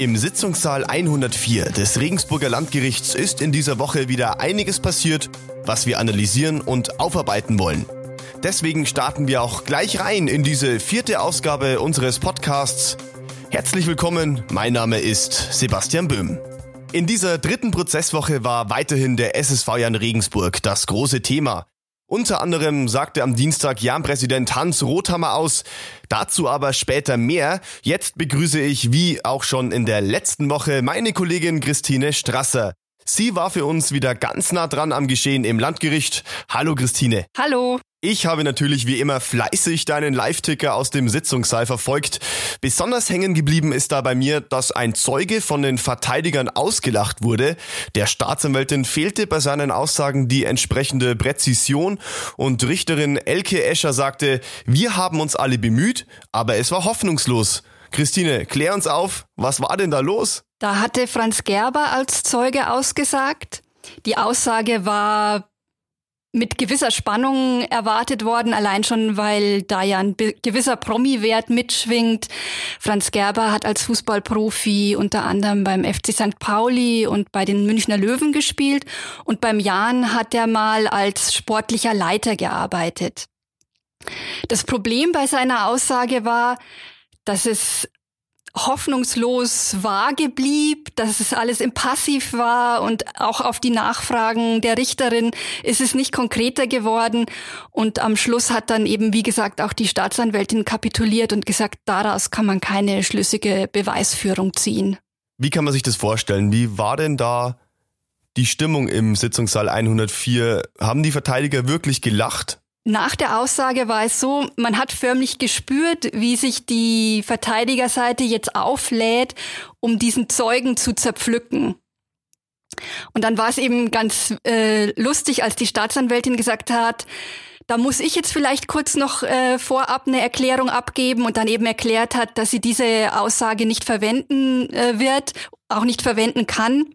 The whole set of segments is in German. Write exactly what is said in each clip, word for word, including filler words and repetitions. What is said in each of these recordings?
Im Sitzungssaal hundertvier des Regensburger Landgerichts ist in dieser Woche wieder einiges passiert, was wir analysieren und aufarbeiten wollen. Deswegen starten wir auch gleich rein in diese vierte Ausgabe unseres Podcasts. Herzlich willkommen, mein Name ist Sebastian Böhm. In dieser dritten Prozesswoche war weiterhin der S S V Jahn Regensburg das große Thema. Unter anderem sagte am Dienstag Jahnpräsident Hans Rothammer aus, dazu aber später mehr. Jetzt begrüße ich, wie auch schon in der letzten Woche, meine Kollegin Christine Strasser. Sie war für uns wieder ganz nah dran am Geschehen im Landgericht. Hallo Christine. Hallo. Ich habe natürlich wie immer fleißig deinen Live-Ticker aus dem Sitzungssaal verfolgt. Besonders hängen geblieben ist da bei mir, dass ein Zeuge von den Verteidigern ausgelacht wurde. Der Staatsanwältin fehlte bei seinen Aussagen die entsprechende Präzision und Richterin Elke Escher sagte, wir haben uns alle bemüht, aber es war hoffnungslos. Christine, klär uns auf, was war denn da los? Da hatte Franz Gerber als Zeuge ausgesagt. Die Aussage war mit gewisser Spannung erwartet worden, allein schon, weil da ja ein gewisser Promi-Wert mitschwingt. Franz Gerber hat als Fußballprofi unter anderem beim F C Sankt Pauli und bei den Münchner Löwen gespielt und beim Jahn hat er mal als sportlicher Leiter gearbeitet. Das Problem bei seiner Aussage war, dass es hoffnungslos vage blieb, dass es alles im Passiv war und auch auf die Nachfragen der Richterin ist es nicht konkreter geworden und am Schluss hat dann eben, wie gesagt, auch die Staatsanwältin kapituliert und gesagt, daraus kann man keine schlüssige Beweisführung ziehen. Wie kann man sich das vorstellen? Wie war denn da die Stimmung im Sitzungssaal hundertvier? Haben die Verteidiger wirklich gelacht? Nach der Aussage war es so, man hat förmlich gespürt, wie sich die Verteidigerseite jetzt auflädt, um diesen Zeugen zu zerpflücken. Und dann war es eben ganz äh, lustig, als die Staatsanwältin gesagt hat, da muss ich jetzt vielleicht kurz noch äh, vorab eine Erklärung abgeben und dann eben erklärt hat, dass sie diese Aussage nicht verwenden äh, wird, auch nicht verwenden kann.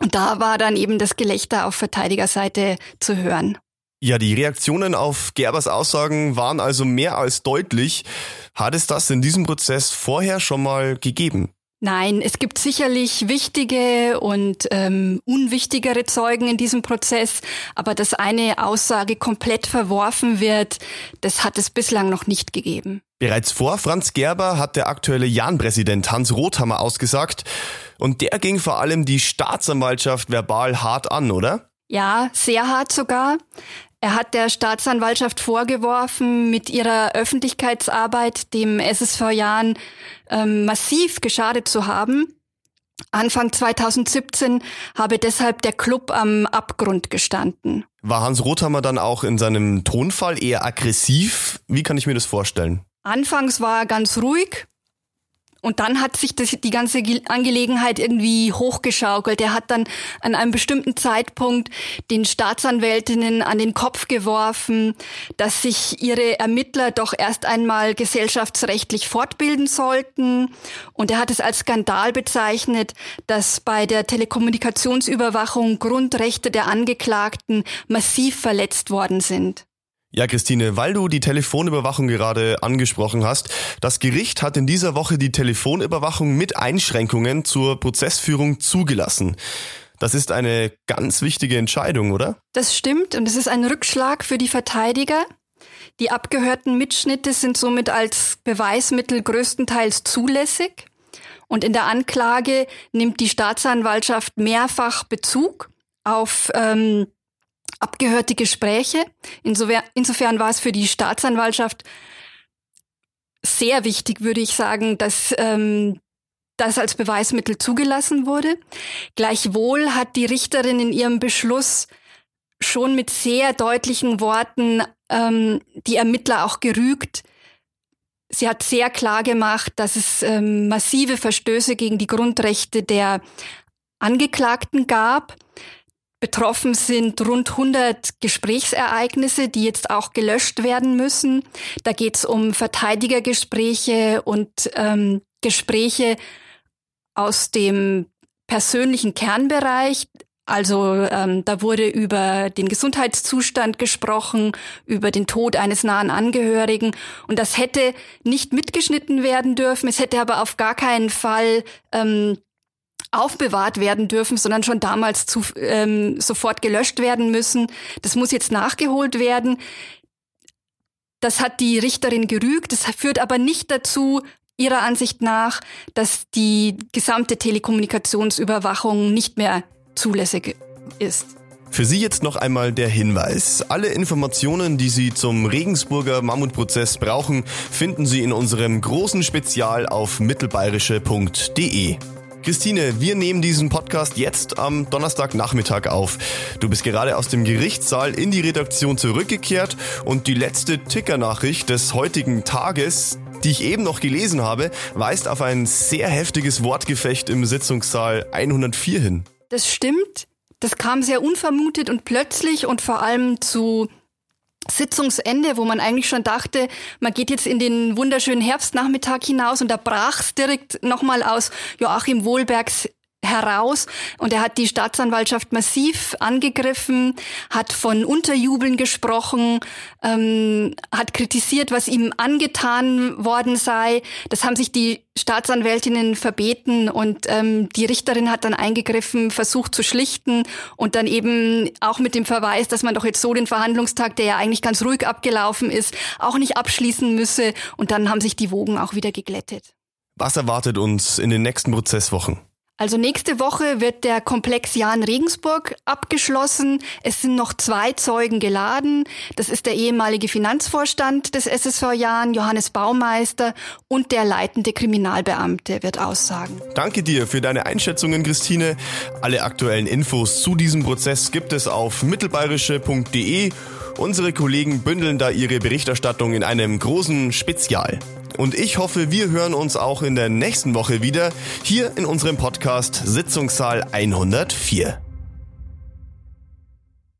Und da war dann eben das Gelächter auf Verteidigerseite zu hören. Ja, die Reaktionen auf Gerbers Aussagen waren also mehr als deutlich. Hat es das in diesem Prozess vorher schon mal gegeben? Nein, es gibt sicherlich wichtige und ähm, unwichtigere Zeugen in diesem Prozess. Aber dass eine Aussage komplett verworfen wird, das hat es bislang noch nicht gegeben. Bereits vor Franz Gerber hat der aktuelle Jahn-Präsident Hans Rothammer ausgesagt. Und der ging vor allem die Staatsanwaltschaft verbal hart an, oder? Ja, sehr hart sogar. Er hat der Staatsanwaltschaft vorgeworfen, mit ihrer Öffentlichkeitsarbeit dem S S V Jahn ähm, massiv geschadet zu haben. Anfang zweitausendsiebzehn habe deshalb der Club am Abgrund gestanden. War Hans Rothammer dann auch in seinem Tonfall eher aggressiv? Wie kann ich mir das vorstellen? Anfangs war er ganz ruhig. Und dann hat sich das, die ganze Angelegenheit irgendwie hochgeschaukelt. Er hat dann an einem bestimmten Zeitpunkt den Staatsanwältinnen an den Kopf geworfen, dass sich ihre Ermittler doch erst einmal gesellschaftsrechtlich fortbilden sollten. Und er hat es als Skandal bezeichnet, dass bei der Telekommunikationsüberwachung Grundrechte der Angeklagten massiv verletzt worden sind. Ja, Christine, weil du die Telefonüberwachung gerade angesprochen hast, das Gericht hat in dieser Woche die Telefonüberwachung mit Einschränkungen zur Prozessführung zugelassen. Das ist eine ganz wichtige Entscheidung, oder? Das stimmt und es ist ein Rückschlag für die Verteidiger. Die abgehörten Mitschnitte sind somit als Beweismittel größtenteils zulässig und in der Anklage nimmt die Staatsanwaltschaft mehrfach Bezug auf ähm, abgehörte Gespräche. Insofern, insofern war es für die Staatsanwaltschaft sehr wichtig, würde ich sagen, dass ähm, das als Beweismittel zugelassen wurde. Gleichwohl hat die Richterin in ihrem Beschluss schon mit sehr deutlichen Worten ähm, die Ermittler auch gerügt. Sie hat sehr klar gemacht, dass es ähm, massive Verstöße gegen die Grundrechte der Angeklagten gab. Betroffen sind rund hundert Gesprächsereignisse, die jetzt auch gelöscht werden müssen. Da geht es um Verteidigergespräche und ähm, Gespräche aus dem persönlichen Kernbereich Also ähm, da wurde über den Gesundheitszustand gesprochen, über den Tod eines nahen Angehörigen. Und das hätte nicht mitgeschnitten werden dürfen. Es hätte aber auf gar keinen Fall ähm, aufbewahrt werden dürfen, sondern schon damals zu, ähm, sofort gelöscht werden müssen. Das muss jetzt nachgeholt werden. Das hat die Richterin gerügt. Das führt aber nicht dazu, ihrer Ansicht nach, dass die gesamte Telekommunikationsüberwachung nicht mehr zulässig ist. Für Sie jetzt noch einmal der Hinweis. Alle Informationen, die Sie zum Regensburger Mammutprozess brauchen, finden Sie in unserem großen Spezial auf mittelbayerische punkt de. Christine, wir nehmen diesen Podcast jetzt am Donnerstagnachmittag auf. Du bist gerade aus dem Gerichtssaal in die Redaktion zurückgekehrt und die letzte Ticker-Nachricht des heutigen Tages, die ich eben noch gelesen habe, weist auf ein sehr heftiges Wortgefecht im Sitzungssaal hundertvier hin. Das stimmt. Das kam sehr unvermutet und plötzlich und vor allem zu Sitzungsende, wo man eigentlich schon dachte, man geht jetzt in den wunderschönen Herbstnachmittag hinaus, und da brach es direkt nochmal aus Joachim Wohlbergs heraus, und er hat die Staatsanwaltschaft massiv angegriffen, hat von Unterjubeln gesprochen, ähm, hat kritisiert, was ihm angetan worden sei. Das haben sich die Staatsanwältinnen verbeten, und ähm, die Richterin hat dann eingegriffen, versucht zu schlichten und dann eben auch mit dem Verweis, dass man doch jetzt so den Verhandlungstag, der ja eigentlich ganz ruhig abgelaufen ist, auch nicht abschließen müsse, und dann haben sich die Wogen auch wieder geglättet. Was erwartet uns in den nächsten Prozesswochen? Also nächste Woche wird der Komplex Jahn Regensburg abgeschlossen. Es sind noch zwei Zeugen geladen. Das ist der ehemalige Finanzvorstand des S S V Jahn, Johannes Baumeister, und der leitende Kriminalbeamte wird aussagen. Danke dir für deine Einschätzungen, Christine. Alle aktuellen Infos zu diesem Prozess gibt es auf mittelbayerische punkt de. Unsere Kollegen bündeln da ihre Berichterstattung in einem großen Spezial. Und ich hoffe, wir hören uns auch in der nächsten Woche wieder, hier in unserem Podcast Sitzungssaal hundertvier.